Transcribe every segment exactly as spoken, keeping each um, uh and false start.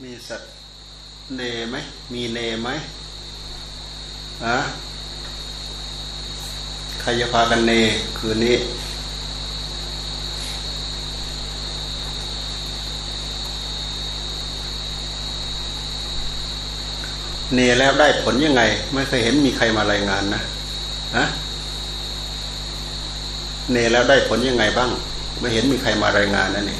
มีสัตว์เนยไหมมีเนยไหมอะใครจะพากันเนยคืนนี้เนยแล้วได้ผลยังไงไม่เคยเห็นมีใครมารายงานนะอะเนยแล้วได้ผลยังไงบ้างไม่เห็นมีใครมารายงานนะนี่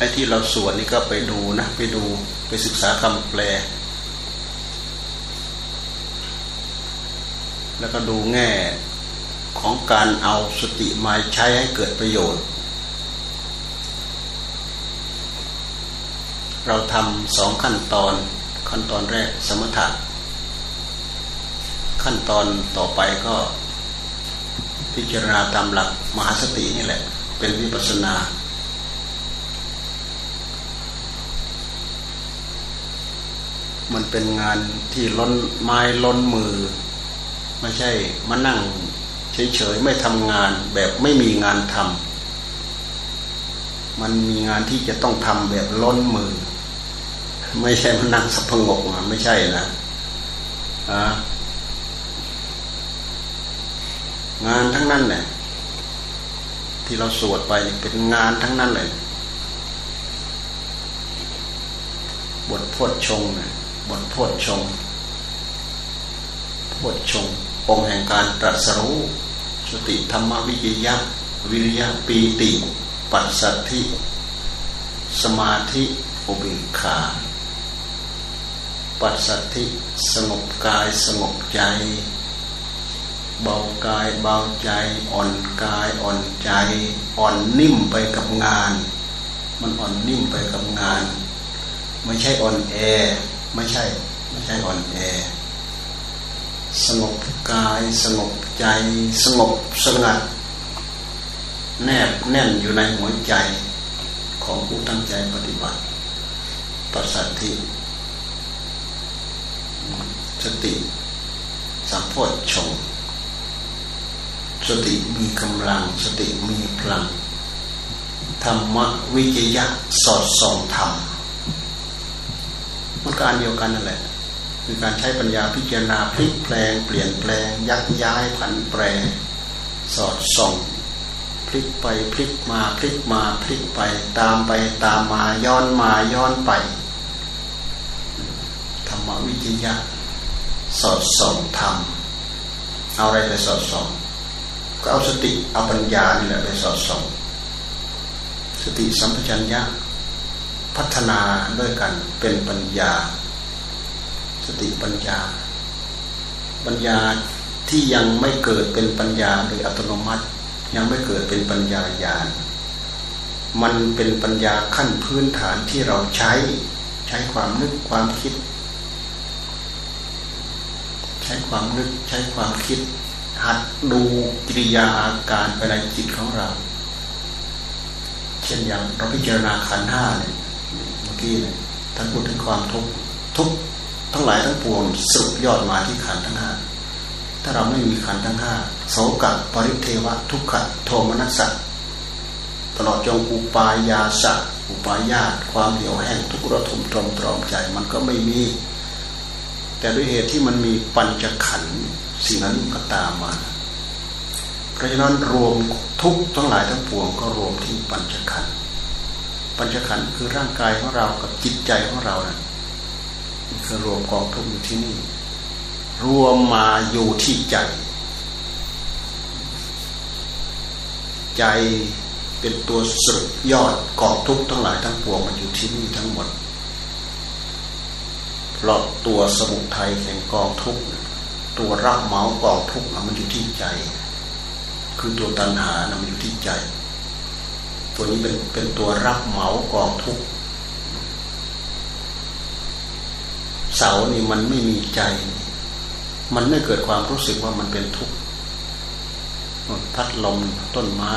ไอ้ที่เราสวดนี่ก็ไปดูนะไปดูไปศึกษาคำแปลแล้วก็ดูแง่ของการเอาสติมาใช้ให้เกิดประโยชน์เราทำสองขั้นตอนขั้นตอนแรกสมถะขั้นตอนต่อไปก็พิจารณาตามหลักมหาสตินี่แหละเป็นวิปัสสนามันเป็นงานที่ล้นไม้ล้นมือไม่ใช่มานั่งเฉยๆไม่ทำงานแบบไม่มีงานทำมันมีงานที่จะต้องทำแบบล้นมือไม่ใช่มานั่งสงบมาไม่ใช่นะอ่ะงานทั้งนั้นแหละที่เราสวดไปเป็นงานทั้งนั้นเลยบทโพชฌงค์นะบทโพชฌงค์โพชฌงค์องค์แห่งการตรัสรู้สติธรรมวิจยะวิริยะปีติปัสสัทธิสมาธิอุเบกขาปัสสัทธิสงบกายสงบใจเบากายเบาใจอ่อนกายอ่อนใจอ่อนนิ่มไปกับงานมันอ่อนนิ่มไปกับงานไม่ใช่อ่อนแอไม่ใช่ไม่ใช่อ่อนแอสงบกายสงบใจสงบสงัดแนบแน่นอยู่ในหัวใจของผู้ตั้งใจปฏิบัติปัสสัทธิสติสัมโพชฌงค์สติมีกำลังสติมีพลังธรรมวิจยะสอดส่องธรรมมันก็อันเดียวกันนั่นแหละคือการใช้ปัญญาพิจารณาพลิกแปลงเปลี่ยนแปลงยักย้ายผันแปรสอดส่องพลิกไปพลิกมาพลิกมาพลิกไปตามไปตามมาย้อนมาย้อนไปธรรมวิจยะสอดส่องธรรมเอาอะไรไปสอดส่องก็เอาสติเอาปัญญานี่แหละไปสอดส่องสติสัมปชัญญะพัฒนาด้วยกันเป็นปัญญาสติปัญญาปัญญาที่ยังไม่เกิดเป็นปัญญาโดยอัตโนมัติยังไม่เกิดเป็นปัญญาญาณมันเป็นปัญญาขั้นพื้นฐานที่เราใช้ใช้ความนึกความคิดใช้ความนึกใช้ความคิดหัดดูกิริยาอาการภายในจิตของเราเช่นอย่างเราพิจารณาขันธ์ห้าเนี่ยเมื่อกี้เนี่ยท่านพูดถึงความทุกข์ทุกข์ทั้งหลายทั้งปวงสุดยอดมาที่ขันธ์ทั้งห้าถ้าเราไม่มีขันธ์ทั้งห้าโสกะปริเทวะทุกขะโทมนัสสะตลอดจงอุปายาสะอุปายาตความเหี่ยวแห้งทุกข์ระทมตรมตรอมใจมันก็ไม่มีแต่ด้วยเหตุที่มันมีปัญจขันธ์สิ่งนั้นก็ตามมาเพราะฉะนั้นรวมทุกทั้งหลายทั้งปวงก็รวมที่ปัญจขันธ์ปัญจขันธ์คือร่างกายของเรากับจิตใจของเรานะมันคือรวมกองทุกอยู่ที่นี่รวมมาอยู่ที่ใจใจเป็นตัวสุดยอดกองทุกทั้งหลายทั้งปวงมันอยู่ที่นี่ทั้งหมดเพราะตัวสมุทัยแห่งกองทุกตัวรับเหมากองทุกข์มันอยู่ที่ใจคือตัวตัณหามันอยู่ที่ใจตัวนี้เป็นเป็นตัวรับเหมากองทุกข์เสานี่มันไม่มีใจมันไม่เกิดความรู้สึกว่ามันเป็นทุกข์พัดลมต้นไม้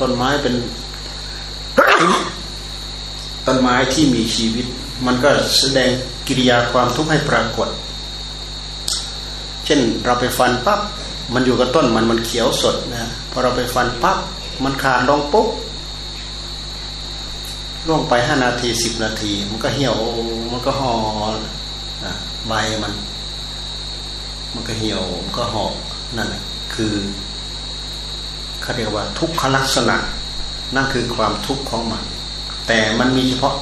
ต้นไม้เป็น ต้นไม้ที่มีชีวิตมันก็แสดงกิริยาความทุกข์ให้ปรากฏเช่นเราไปฟันปั๊บมันอยู่กับต้นมันมันเขียวสดนะพอเราไปฟันปั๊บมันขาดลงปุ๊บล่วงไปห้านาทีสิบนาทีมันก็เหี่ยวมันก็หอนะใบมันมันก็เหี่ยวมันก็หอกนั่นคือเขาเรียกว่าทุกขลักษณะนั่นคือความทุกข์ของมันแต่มันมีเฉพาะ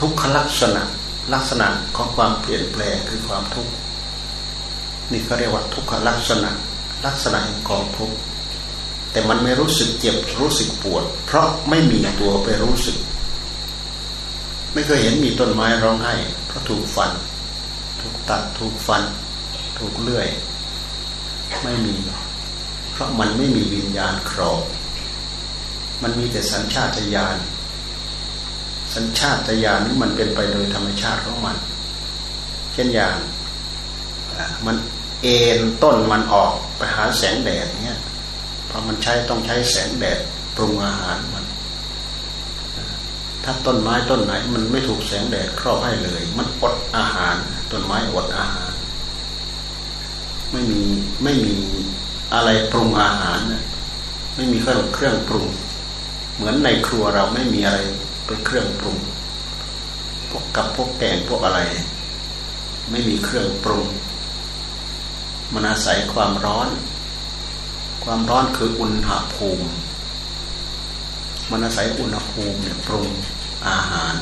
ทุกขลักษณะลักษณะของความเปลี่ยนแปลงคือความทุกข์นี่เขาเรียกว่าทุกขลักษณะลักษณะของทุกข์แต่มันไม่รู้สึกเจ็บรู้สึกปวดเพราะไม่มีตัวไปรู้สึกไม่เคยเห็นมีต้นไม้ร้องไห้เพราะถูกฟันถูกตัดถูกฟันถูกเลื่อยไม่มีเพราะมันไม่มีวิญญาณครอบมันมีแต่สัญชาตญาณสัญชาตญาณนี่มันเป็นไปโดยธรรมชาติของมันเช่นอย่างมันเอ็นต้นมันออกไปหาแสงแดดเนี่ยเพราะมันใช้ต้องใช้แสงแดดปรุงอาหารมันถ้าต้นไม้ต้นไหนมันไม่ถูกแสงแดดครอบให้เลยมันอดอาหารต้นไม้อดอาหารไม่มีไม่มีอะไรปรุงอาหารนะไม่มีเครื่องเครื่องปรุงเหมือนในครัวเราไม่มีอะไรเป็นเครื่องปรุงพวกกับพวกแกงพวกอะไรไม่มีเครื่องปรุงมันอาศัยความร้อนความร้อนคืออุณหภูมิมันอาศัยอุณหภูมิเนี่ยปรุงอาหาร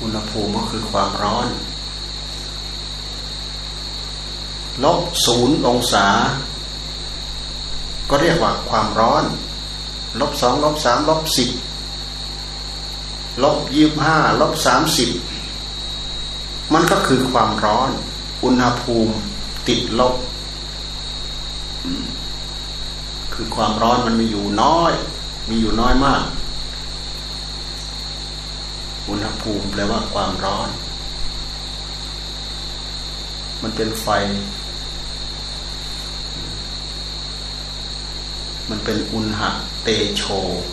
อุณหภูมิก็คือความร้อนลบศูนย์องศาก็เรียกว่าความร้อนลบสองลบสามลบสิบลบยี่สิบห้าลบสามสิบมันก็คือความร้อนอุณหภูมิติดลบคือความร้อนมันมีอยู่น้อยมีอยู่น้อยมากอุณหภูมิแปลว่าความร้อนมันเป็นไฟมันเป็นอุณหะเตโช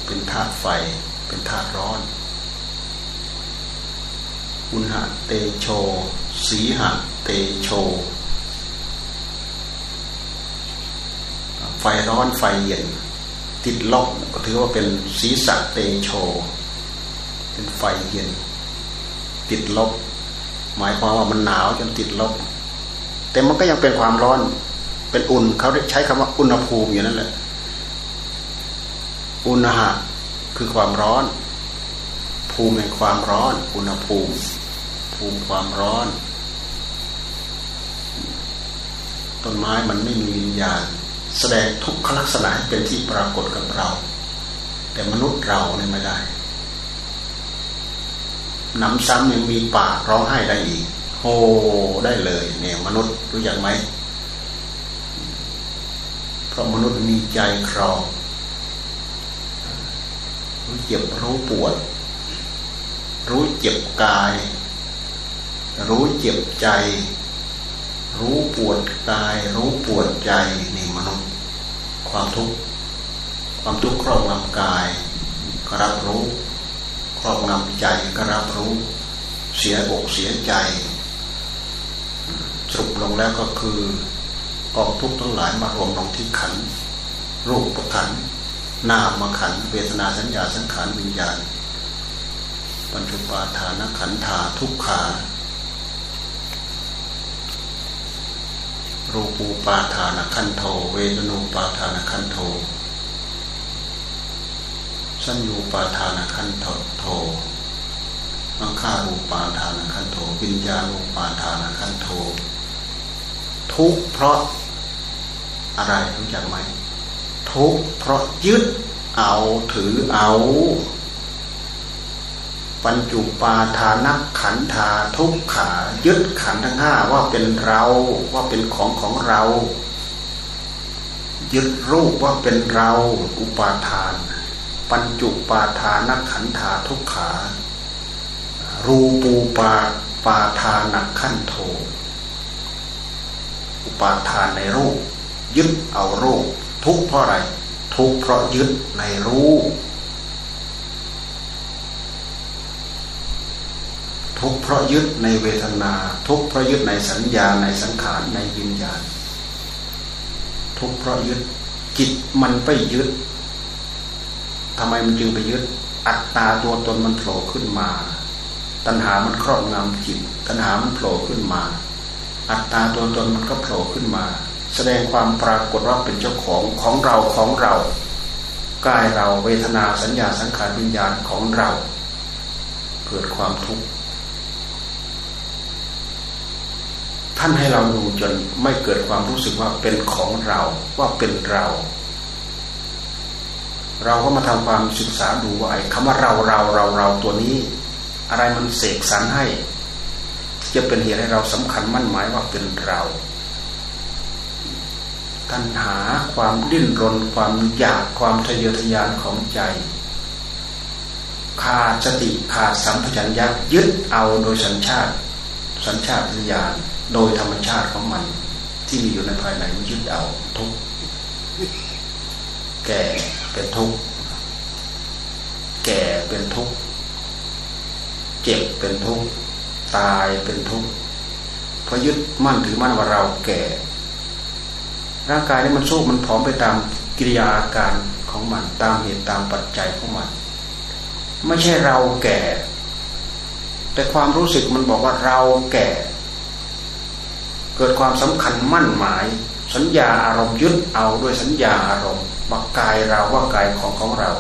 เป็นธาตุไฟเป็นธาตุร้อนอุณหะเตโชสีหะเตโชไฟร้อนไฟเย็นติดลบก็ถือว่าเป็นสีสะเตโชเป็นไฟเย็นติดลบหมายความว่ามันหนาวจนติดลบแต่มันก็ยังเป็นความร้อนเป็นอุ่นเขาใช้คำว่าอุณหภูมิอยู่นั่นแหละอุณหะคือความร้อนภูมิแห่งความร้อนอุณหภูมิภูมิความร้อนต้นไม้มันไม่มีวิญญาณแสดงทุกขลักษณะเป็นที่ปรากฏกับเราแต่มนุษย์เราเนี่ยไม่ได้น้ำซ้ำยังมีปากร้องไห้ได้อีกโฮได้เลยเนี่ยมนุษย์รู้อย่างไหมเพราะมนุษย์มีใจครองรู้เจ็บรู้ปวดรู้เจ็บกายรู้เจ็บใจรู้ปวดกายรู้ปวดใจนี่มนุษย์ความทุกข์ความทุกข์ครอบงำกายก็รับรู้ครอบงำใจก็รับรู้เสียอกเสียใจสรุปลงแล้วก็คือกองทุกข์ทั้งหลายมารวมลงที่ขันธ์รูปขันธ์นามขันธ์เวทนาสัญญาสังขารวิญญาณปัญจปาทานขันธาทุกขารูปูปาทานขันโธเวทนูปาทานขันโธสัญญูปาทานขันโธอังคารูปาทานขันโธวิญญาณูปาทานขันโธทุกข์เพราะอะไรรู้จักไหมทุกข์เพราะยึดเอาถือเอาปัญจุปาทานขันธาทุกขายึดขันธ์ทั้งห้าว่าเป็นเราว่าเป็นของของเรายึดรูปว่าเป็นเราอุปาทานปัญจุปาทานขันธาทุกขารูปูปาปาทานขันโธอุปาทานในรูปยึดเอารูปทุกข์เพราะอะไร ทุกข์เพราะยึดในรู้ทุกข์เพราะยึดในเวทนาทุกข์เพราะยึดในสัญญาในสังขารในวิญญาณทุกข์เพราะยึดจิตมันไปยึดทำไมมันจึงไปยึดอัตตาตัวตนมันโผล่ขึ้นมาตัณหามันครอบงำจิตตัณหามันโผล่ขึ้นมาอัตตาตัวตนมันก็โผล่ขึ้นมาแสดงความปรากฏว่าเป็นเจ้าของของเราของเรากายเราเวทนาสัญญาสังขารวิญญาณของเราเกิดความทุกข์ท่านให้เราดูจนไม่เกิดความรู้สึกว่าเป็นของเราว่าเป็นเราเราก็มาทำความศึกษาดูว่าไอ้คำว่าเราเราเราเราตัวนี้อะไรมันเสกสรรให้จะเป็นเหตุให้เราสำคัญมั่นหมายว่าเป็นเราตัณหาความดิ้นรนความอยากความทะเยอทะยานของใจขาดสติขาดสัมปชัญญะยึดเอาโดยสัญชาติสัญชาตญาณโดยธรรมชาติของมันที่มีอยู่ในภายในมันยึดเอาทุกข์แก่เป็นทุกข์แก่เป็นทุกข์เจ็บเป็นทุกข์ตายเป็นทุกข์เพราะยึดมั่นถือมั่นว่าเราแก่ร่างกายนี่มันสู้มันผอมไปตามกิริยาอาการของมันตามเหตุตามปัจจัยของมันไม่ใช่เราแก่แต่ความรู้สึกมันบอกว่าเราแก่เกิดความสำคัญมั่นหมายสัญญาอารมณ์ยึดเอาด้วยสัญญาอารมณ์ว่ากายเราว่ากายของของเรา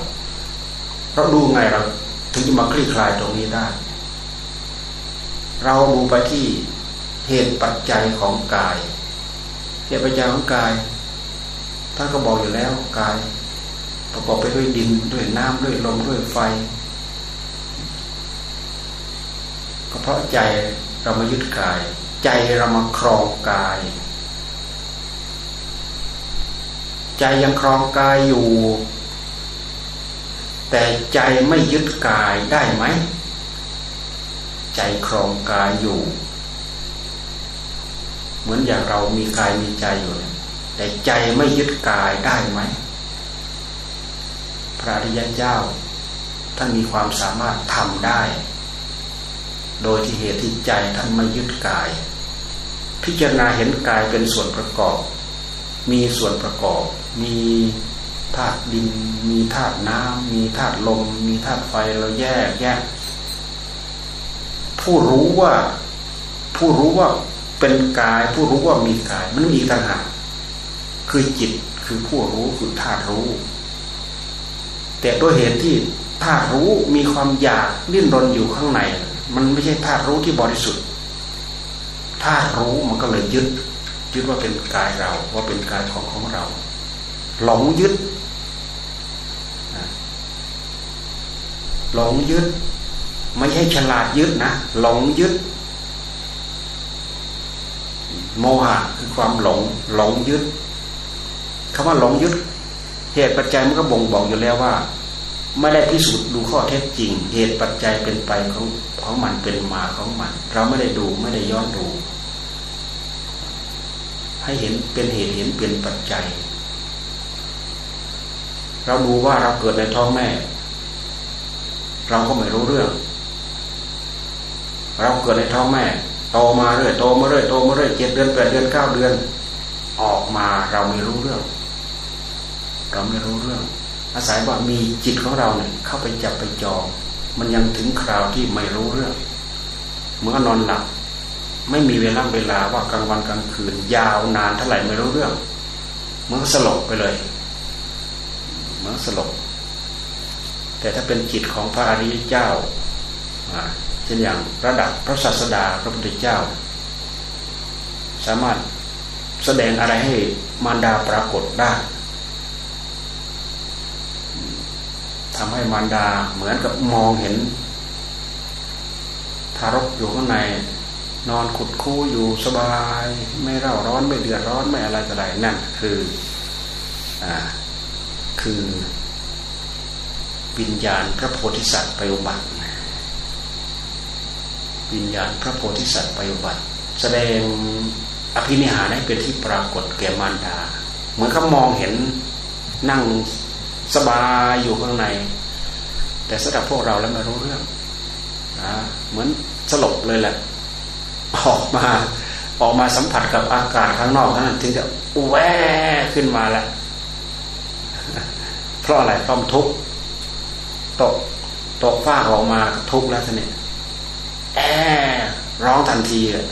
เราดูไงเราถึงจะมาคลี่คลายตรงนี้ได้เราดูไปที่เหตุปัจจัยของกายเหตุปัจจัยของกายท่านก็บอกอยู่แล้วกายประกอบไปด้วยดินด้วยน้ำด้วยลมด้วยไฟก็เพราะใจเรามายึดกายใจเรามาครองกายใจยังครองกายอยู่แต่ใจไม่ยึดกายได้ไหมใจครองกายอยู่เหมือนอย่างเรามีกายมีใจอยู่แต่ใจไม่ยึดกายได้ไหมพระอริยเจ้าท่านมีความสามารถทำได้โดยที่เหตุที่ใจท่านไม่ยึดกายพิจารณาเห็นกายเป็นส่วนประกอบมีส่วนประกอบมีธาตุดินมีธาตุน้ำมีธาตุลมมีธาตุไฟเราแยกแยะผู้รู้ว่าผู้รู้ว่าเป็นกายผู้รู้ว่ามีกายมันมีต่างหากคือจิตคือผู้รู้คือธาตุรู้แต่ด้วยเหตุที่ธาตุรู้มีความอยากดิ้นรนอยู่ข้างในมันไม่ใช่ธาตุรู้ที่บริสุทธิ์ธาตุรู้มันก็เลยยึดยึดว่าเป็นกายเราว่าเป็นกายของของเราหลงยึดหลงยึดไม่ใช่ฉลาดยึดนะหลงยึดโมหะคือความหลงหลงยึดคำว่าหลงยึดเหตุปัจจัยมันก็บ่งบอกอยู่แล้วว่าไม่ได้พิสูจน์ดูข้อเท็จจริงเหตุปัจจัยเป็นไปของของมันเป็นมาของมันเราไม่ได้ดูไม่ได้ย้อนดูให้เห็นเป็นเหตุเห็นเป็นปัจจัยเราดูว่าเราเกิดในท้องแม่เราก็ไม่รู้เรื่องเราเกิดในท้องแม่โตมาเรื่อยโตมาเรื่อยโตมาเรื่อยเจ็ดเดือนแปดเดือนเก้าเดือนออกมาเราไม่รู้เรื่องเราไม่รู้เรื่องอาศัยว่ามีจิตของเราเนี่ยเข้าไปจับไปจองมันยังถึงคราวที่ไม่รู้เรื่องเมื่อนอนหลับไม่มีเวลาเวลาว่ากลางวันกลางคืนยาวนานเท่าไหร่ไม่รู้เรื่องเมื่อสลบไปเลยเมื่อสลบแต่ถ้าเป็นจิตของพระอริยเจ้าเช่นอย่างระดับพระศาสดาพระพุทธเจ้าสามารถแสดงอะไรให้มารดาปรากฏได้ทำให้มารดาเหมือนกับมองเห็นทารกอยู่ข้างในนอนขุดคู่อยู่สบายไม่เร่าร้อนไม่เดือดร้อนไม่อะไรต่ออะไรนั่นคืออ่าคือวิญญาณพระโพธิสัตว์ไปอุบัติวิญญาณพระโพธิสัตว์ไปอุบัติแสดงอภินิหารให้เป็นที่ปรากฏแก่มารดาเหมือนเขามองเห็นนั่ง สบายอยู่ข้างในแต่สำหรับพวกเราแล้วไม่รู้เรื่องนะเหมือนสลบเลยแหละออกมาออกมาสัมผัสกับอากาศข้างนอกนั้นถึงจะแวบขึ้นมาละเพราะอะไรความทุกข์ตกตกฟ้าออกมาทุกข์แล้วท่านเนี่ยแอ้ร้องทันทีเลย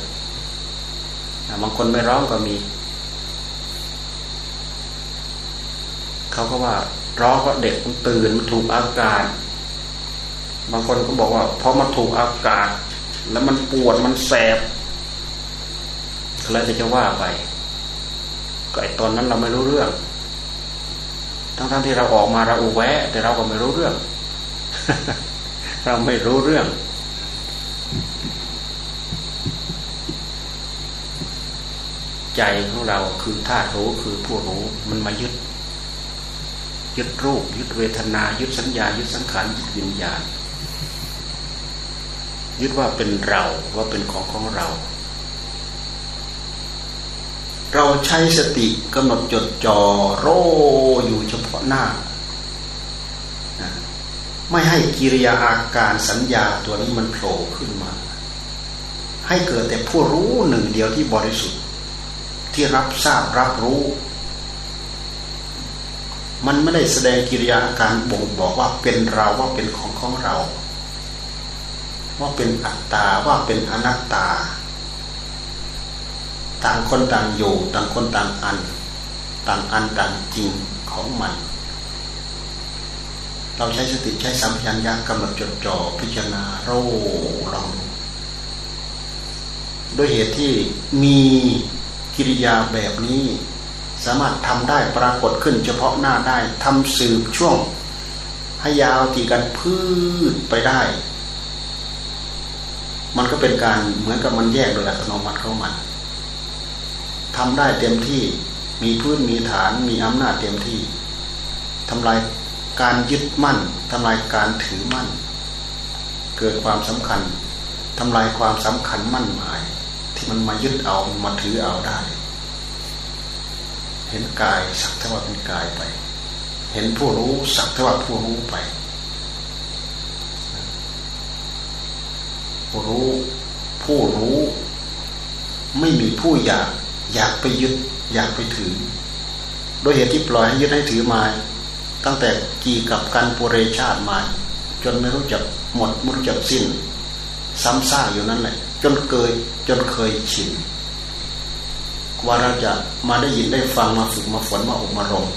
บางคนไม่ร้องก็มีเขาก็ว่าร้องเพราะเด็กมันตื่นมันถูกอากาศบางคนก็บอกว่าเพราะมันถูกอากาศแล้วมันปวดมันแสบแล้วจะจะว่าไปก็ไอ้ตอนนั้นเราไม่รู้เรื่องทั้งๆ ท, ที่เราออกมาเราอุแวะแต่เราก็ไม่รู้เรื่อง เราไม่รู้เรื่องใจของเราคือธาตุรู้คือผู้รู้มันมายึดยึดรูปยึดเวทนายึดสัญญายึดสังขารยึดวิญญาณยึดว่าเป็นเราว่าเป็นของของเราเราใช้สติกำหนดจดจ่อโรอยู่เฉพาะหน้าไม่ให้กิริยาอาการสัญญาตัวนี้มันโผล่ขึ้นมาให้เกิดแต่ผู้รู้หนึ่งเดียวที่บริสุทธิ์ที่รับทราบรับรู้มันไม่ได้แสดงกิริยาอาการบ่งบอกว่าเป็นเราว่าเป็นของของเราว่าเป็นอัตตาว่าเป็นอนัตตาต่างคนต่างอยู่ต่างคนต่างอันต่างอันต่างจริงของมันเราใช้สติใช้สัมผัสญาณกำหนดจดจ่อพิจารณาโรลองโดยเหตุที่มีกิริยาแบบนี้สามารถทำได้ปรากฏขึ้นเฉพาะหน้าได้ทำสืบช่วงให้ยาวตีกันพืชไปได้มันก็เป็นการเหมือนกับมันแยกโดยอัตโนมัติของมันทำได้เต็มที่มีพื้นมีฐานมีอำนาจเต็มที่ทำลายการยึดมั่นทำลายการถือมั่นเกิดความสำคัญทำลายความสำคัญมั่นหมายที่มันมายึดเอามาถือเอาได้เห็นกายสักเท่าว่าเป็นกายไปเห็นผู้รู้สักเท่าว่าผู้รู้ไปผู้รู้ผู้รู้ไม่มีผู้อยากอยากไปยึดอยากไปถือโดยเหตุที่ปล่อยให้ยึดให้ถือมาตั้งแต่กี่กับการปุเรชาติมาจนไม่รู้จักหมดไม่รู้จักสิ้นซ้ำซากอยู่นั่นแหละจนเกิดจนเคยชินกว่าเราจะมาได้ยินได้ฟังมาฝึกมาฝนมาอบมารม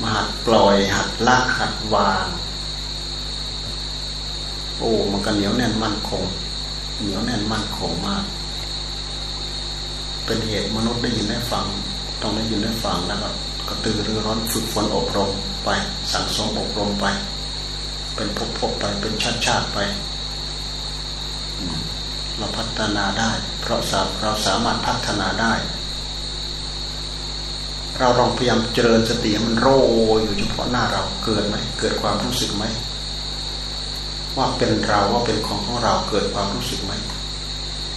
มาหัดปล่อยหัดละหัดวางโอ้มันก็เหนียวแน่นมั่นคงเหนียวแน่นมั่นคงมากเป็นเหตุมนุษย์ได้ยินได้ฟังต้องได้ยินได้ฟังแล้วก็กระตือรือร้อนฝึกฝนอบรมไปสั่งสมอบรมไปเป็นพบพบไปเป็นชาติชาติไปเราพัฒนาได้เพราะเราสามารถพัฒนาได้เราลองพยายามเจริญสติมันโรยอยู่เฉพาะหน้าเราเกิดไหมเกิดความรู้สึกไหมว่าเป็นเราว่าเป็นของของเราเกิดความรู้สึกไหม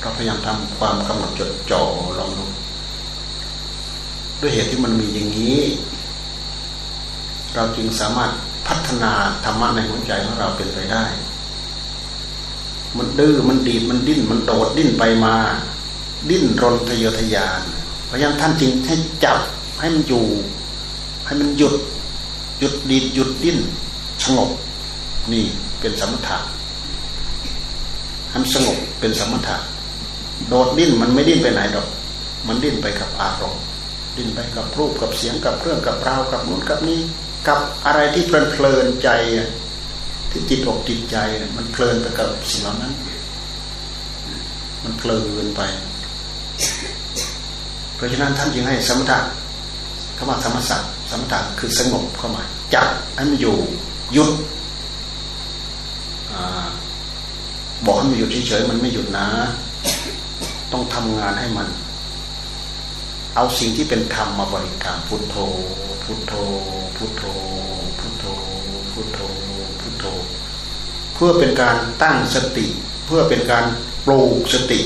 เราพยายามทำความกำหนดจดจ่อลองดูด้วยเหตุที่มันมีอย่างนี้เราจึงสามารถพัฒนาธรรมะในหัวใจของเราเป็นไปได้มันดื้อมันดีดมันดิ้นมันโดดดิ้นไปมาดิ้นรนทะเยอทะยานพยายามท่านจริงให้จับให้มันอยู่ให้มันหยุดหยุดดีดหยุดดิ้นสงบนี่เป็นสมถะให้สงบเป็นสมถะโดดดิ้นมันไม่ดิ้นไปไหนดอกมันดิ้นไปกับอารมณ์ดิ้นไปกับรูปกับเสียงกับเรื่องกับราวกับนู้นกับนี้กับอะไรที่เพลินใจที่จิตอกจิตใจมันเพลินไปกับสิ่งเหล่านั้นมันเพลินไปเพราะฉะนั้นท่านจึงให้สมถะคำว่าสมถะสมถะคือสงบเข้ามาจับให้มันอยู่หยุดบอกให้มันหยุดเฉยๆมันไม่หยุดนะต้องทำงานให้มันเอาสิ่งที่เป็นธรรมมาบริกรรมพุทโธพุทโธพุทโธพุทโธพุทโธพุทโธเพื่อเป็นการตั้งสติเพื่อเป็นการปลูกสติ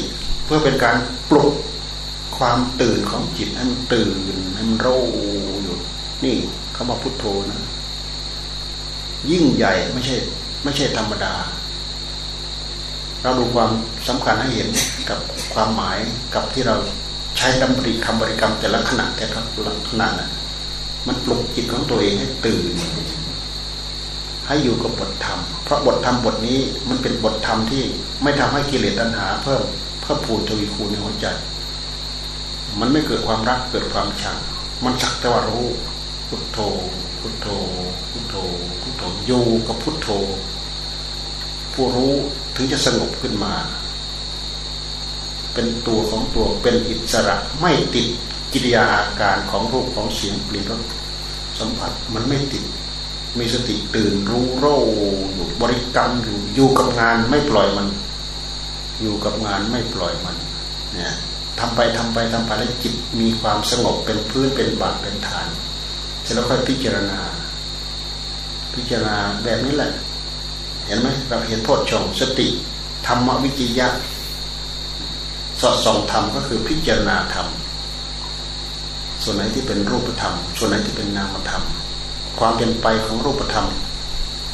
เพื่อเป็นการปลุกความตื่นของจิตให้มันตื่นให้มันรู้อยู่นี่ค คำว่าพุทโธนะยิ่งใหญ่ไม่ใช่ไม่ใช่ธรรมดาเราดูความสำคัญให้เห็นกับความหมายกับที่เราใช้ดำริคำบริกรรมแต่ละขณะแต่ละขณะน่ะมันปลุกจิตของตัวเองให้ตื่นให้อยู่กับบทธรรมเพราะบทธรรมบทนี้มันเป็นบทธรรมที่ไม่ทำให้กิเลสตัณหาเพิ่มเพิ่มพูนทวีคูณในหัวใจมันไม่เกิดความรักเกิดความชังมันสักแต่ว่ารู้พุทโธพุทโธพุทโธพุทโธอยู่กับพุทโธผู้รู้ถึงจะสงบขึ้นมาเป็นตัวของตัวเป็นอิสระไม่ติดกิริยาอาการของรูปของเสียงกลิ่นรสสัมผัสมันไม่ติดมีสติตื่นรู้โรอยู่บริกรรมอยู่อยู่กับงานไม่ปล่อยมันอยู่กับงานไม่ปล่อยมันเนี่ยทำไปทำไปทำไปแล้วจิตมีความสงบเป็นพื้นเป็นบาทเป็นฐานเสร็จแล้วค่อยพิจารณาพิจารณาแบบนี้แหละเห็นไหมเราเห็นโพชฌงค์สติธรรมวิจิยะสอดส่องธรรมก็คือพิจารณาธรรมส่วนไหนที่เป็นรูปธรรมส่วนไหนที่เป็นนามธรรมความเป็นไปของรูปธรรม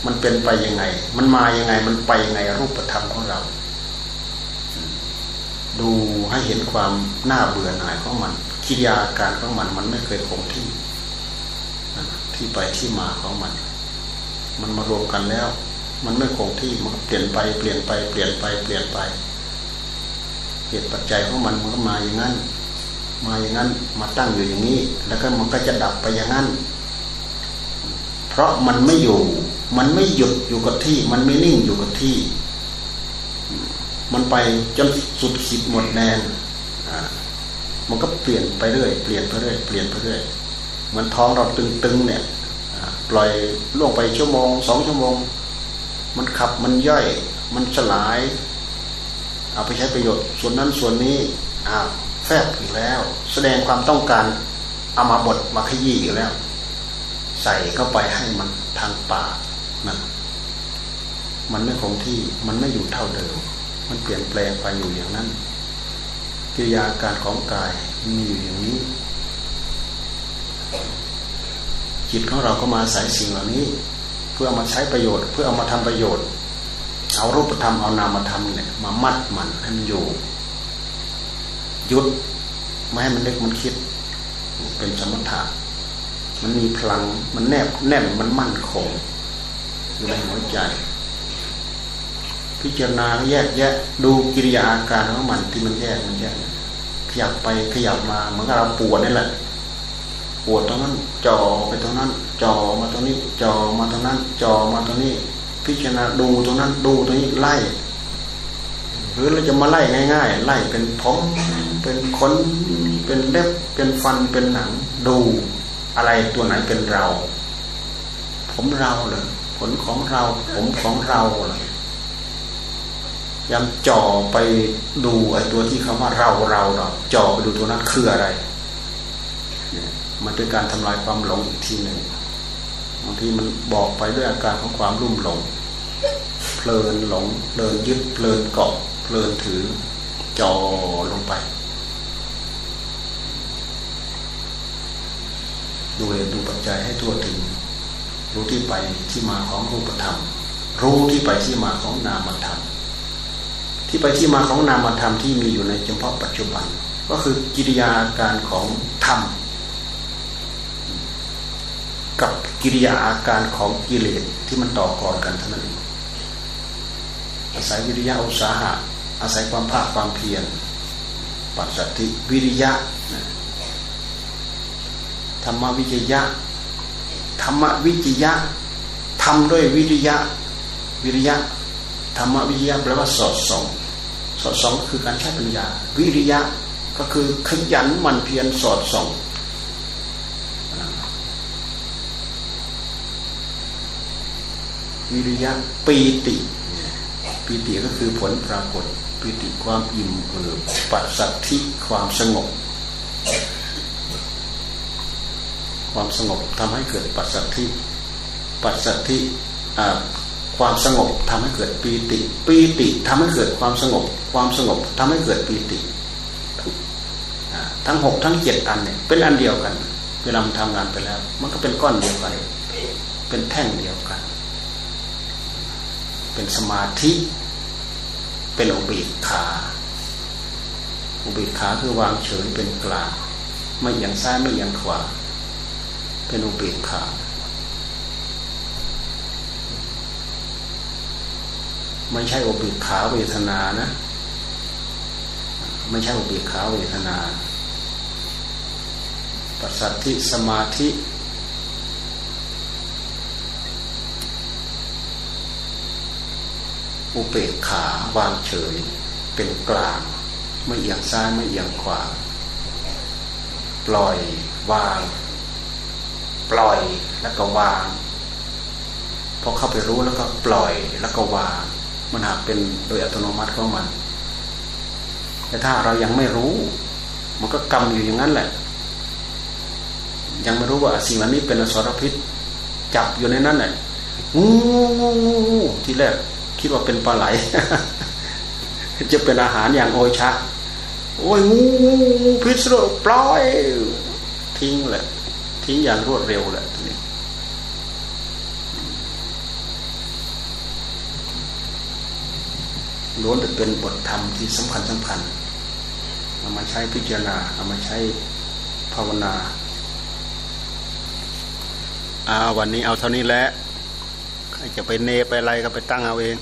มันเป็นไปยังไงมันมายังไงมันไปยังไงรูปธรรมของเราดูให้เห็นความน่าเบื่อหน่ายของมันกิริยาการของมันมันไม่เคยคงที่ที่ไปที่มาของมันมันมารวมกันแล้วมันไม่คงที่มันเปลี่ยนไปเปลี่ยนไปเปลี่ยนไปเปลี่ยนไปเหตุปัจจัยของมันมันก็มาอย่างนั้นมาอย่างนั้นมาตั้งอยู่อย่างนี้แล้วก็มันก็จะดับไปอย่างนั้นเพราะมันไม่อยู่มันไม่หยุดอยู่กับที่มันไม่นิ่งอยู่กับที่มันไปจนสุดขีดหมดแรงมันก็เปลี่ยนไปเรื่อยเปลี่ยนไปเรื่อยเปลี่ยนไปเรื่อยเหมือนท้องเราตึงๆเนี่ยปล่อยล่วงไปชั่วโมงสองชั่วโมงมันขับมันย่อยมันสลายเอาไปใช้ประโยชน์ส่วนนั้นส่วนนี้อ้าวแฝงอีกแล้วแสดงความต้องการเอามาบดมาขยี้อีกแล้วใส่เข้าไปให้มันทางปากนะมันไม่คงที่มันไม่อยู่เท่าเดิมมันเปลี่ยนแปลงไปอยู่อย่างนั้นกิริยาการของกายมีอยู่อย่างนี้จิตของเราก็มาอาศัยสิ่งเหล่านี้เพื่อเอามาใช้ประโยชน์เพื่อเอามาทำประโยชน์เอารูปธรรมเอานามธรรมเนี่ยมามัดมันให้มันอยู่หยุดไม่ให้มันเล็กมันคิดเป็นสมถะมันมีพลังมันแนบแน่นมันมั่นคงอยู่ในหัวใจพิจารณาแยกแยะดูกิริยาอาการของมันที่มันแยกมันแยกขยับไปขยับมาเหมือนเราปวดนี่แหละปวดตรงนั้นจ่อไปตรงนั้นจ่อมาตรงนี้จ่อมาตรงนั้นจ่อมาตรงนี้พิจารณาดูตรงนั้นดูตรงนี้ไล่หรือเราจะมาไล่ง่ายๆไล่เป็นผมเป็นขนเป็นเล็บเป็นฟันเป็นหนังดูอะไรตัวไหนเป็นเราผมเราเหรอขนของเราผมของเราเหรอยังจ่อไปดูไอ้ตัวที่คำว่าเราเราเนาะจ่อไปดูตัวนั้นคืออะไรมันเป็นการทำลายความหลงอีกทีหนึ่งบางทีมันบอกไปด้วยอาการของความลุ่มหลงเพลินหลงเพลินยึดเพลินเกาะเพลินถือจ่อลงไปดูเหตุดูปัจจัยให้ทั่วถึงรู้ที่ไปที่มาของรูปธรรมรู้ที่ไปที่มาของนามธรรมที่ไปที่มาของนามธรรมที่มีอยู่ในเฉพาะปัจจุบันก็คือกิริยาการของธรรมกับกิริยาอาการของกิเลสที่มันต่อกรกันเท่านั้นเองอาศัยวิริยะอุตสาหะอาศัยความภาคความเพียรปัจจัตติวิริยะธรรมวิจยะธรรมวิจยะทำด้วยวิริยะวิริยะธรรมวิทยาแปลว่าสอดส่องสอดส่องคือการใช้ปัญญาวิริยะก็คือขยันหมั่นเพียรสอดส่องวิริยะปีติปีติก็คือผลปรากฏปีติความอิ่มเอิบปัสสัทธิความสงบความสงบทำให้เกิดปัสสัทธิปัสสัทธิความสงบทำให้เกิดปีติปีติทำให้เกิดความสงบความสงบทำให้เกิดปีติทั้งหกทั้งเจ็ดอันเนี่ยเป็นอันเดียวกัน เวลามันทำงานไปแล้วมันก็เป็นก้อนเดียวกันเป็นแท่งเดียวกันเป็นสมาธิเป็นอุเบกขาอุเบกขาคือวางเฉยเป็นกลางไม่อย่างซ้ายไม่อย่างขวาเป็นอุเบกขาไม่ใช่อุเบกขาเวทนานะไม่ใช่อุเบกขาเวทนาปัสสัทธิสมาธิอุเบกขาวางเฉยเป็นกลางไม่เอียงซ้ายไม่เอียงขวาปล่อยวางปล่อยแล้วก็วางพอเข้าไปรู้แล้วก็ปล่อยแล้วก็วางมันหากเป็นโดยอัตโนมัติของมันแต่ถ้าเรายังไม่รู้มันก็กำอยู่อย่างนั้นแหละยังไม่รู้ว่าสิ่งนี้เป็นอสรพิษจับอยู่ในนั้นแหละงูงูงูทีแรกคิดว่าเป็นปลาไหลจะเป็นอาหารอย่างโอชะโอ้ยงูงูงูพิษโรคปล่อยทิ้งแหละทิ้งอย่างรวดเร็วแหละทีนี้ล้วนแต่เป็นบทธรรมที่สำคัญสำคัญเอามาใช้พิจารณาเอามาใช้ภาวนาอ่าวันนี้เอาเท่านี้แหละใครจะไปเนไปอะไรก็ไปตั้งเอาเอง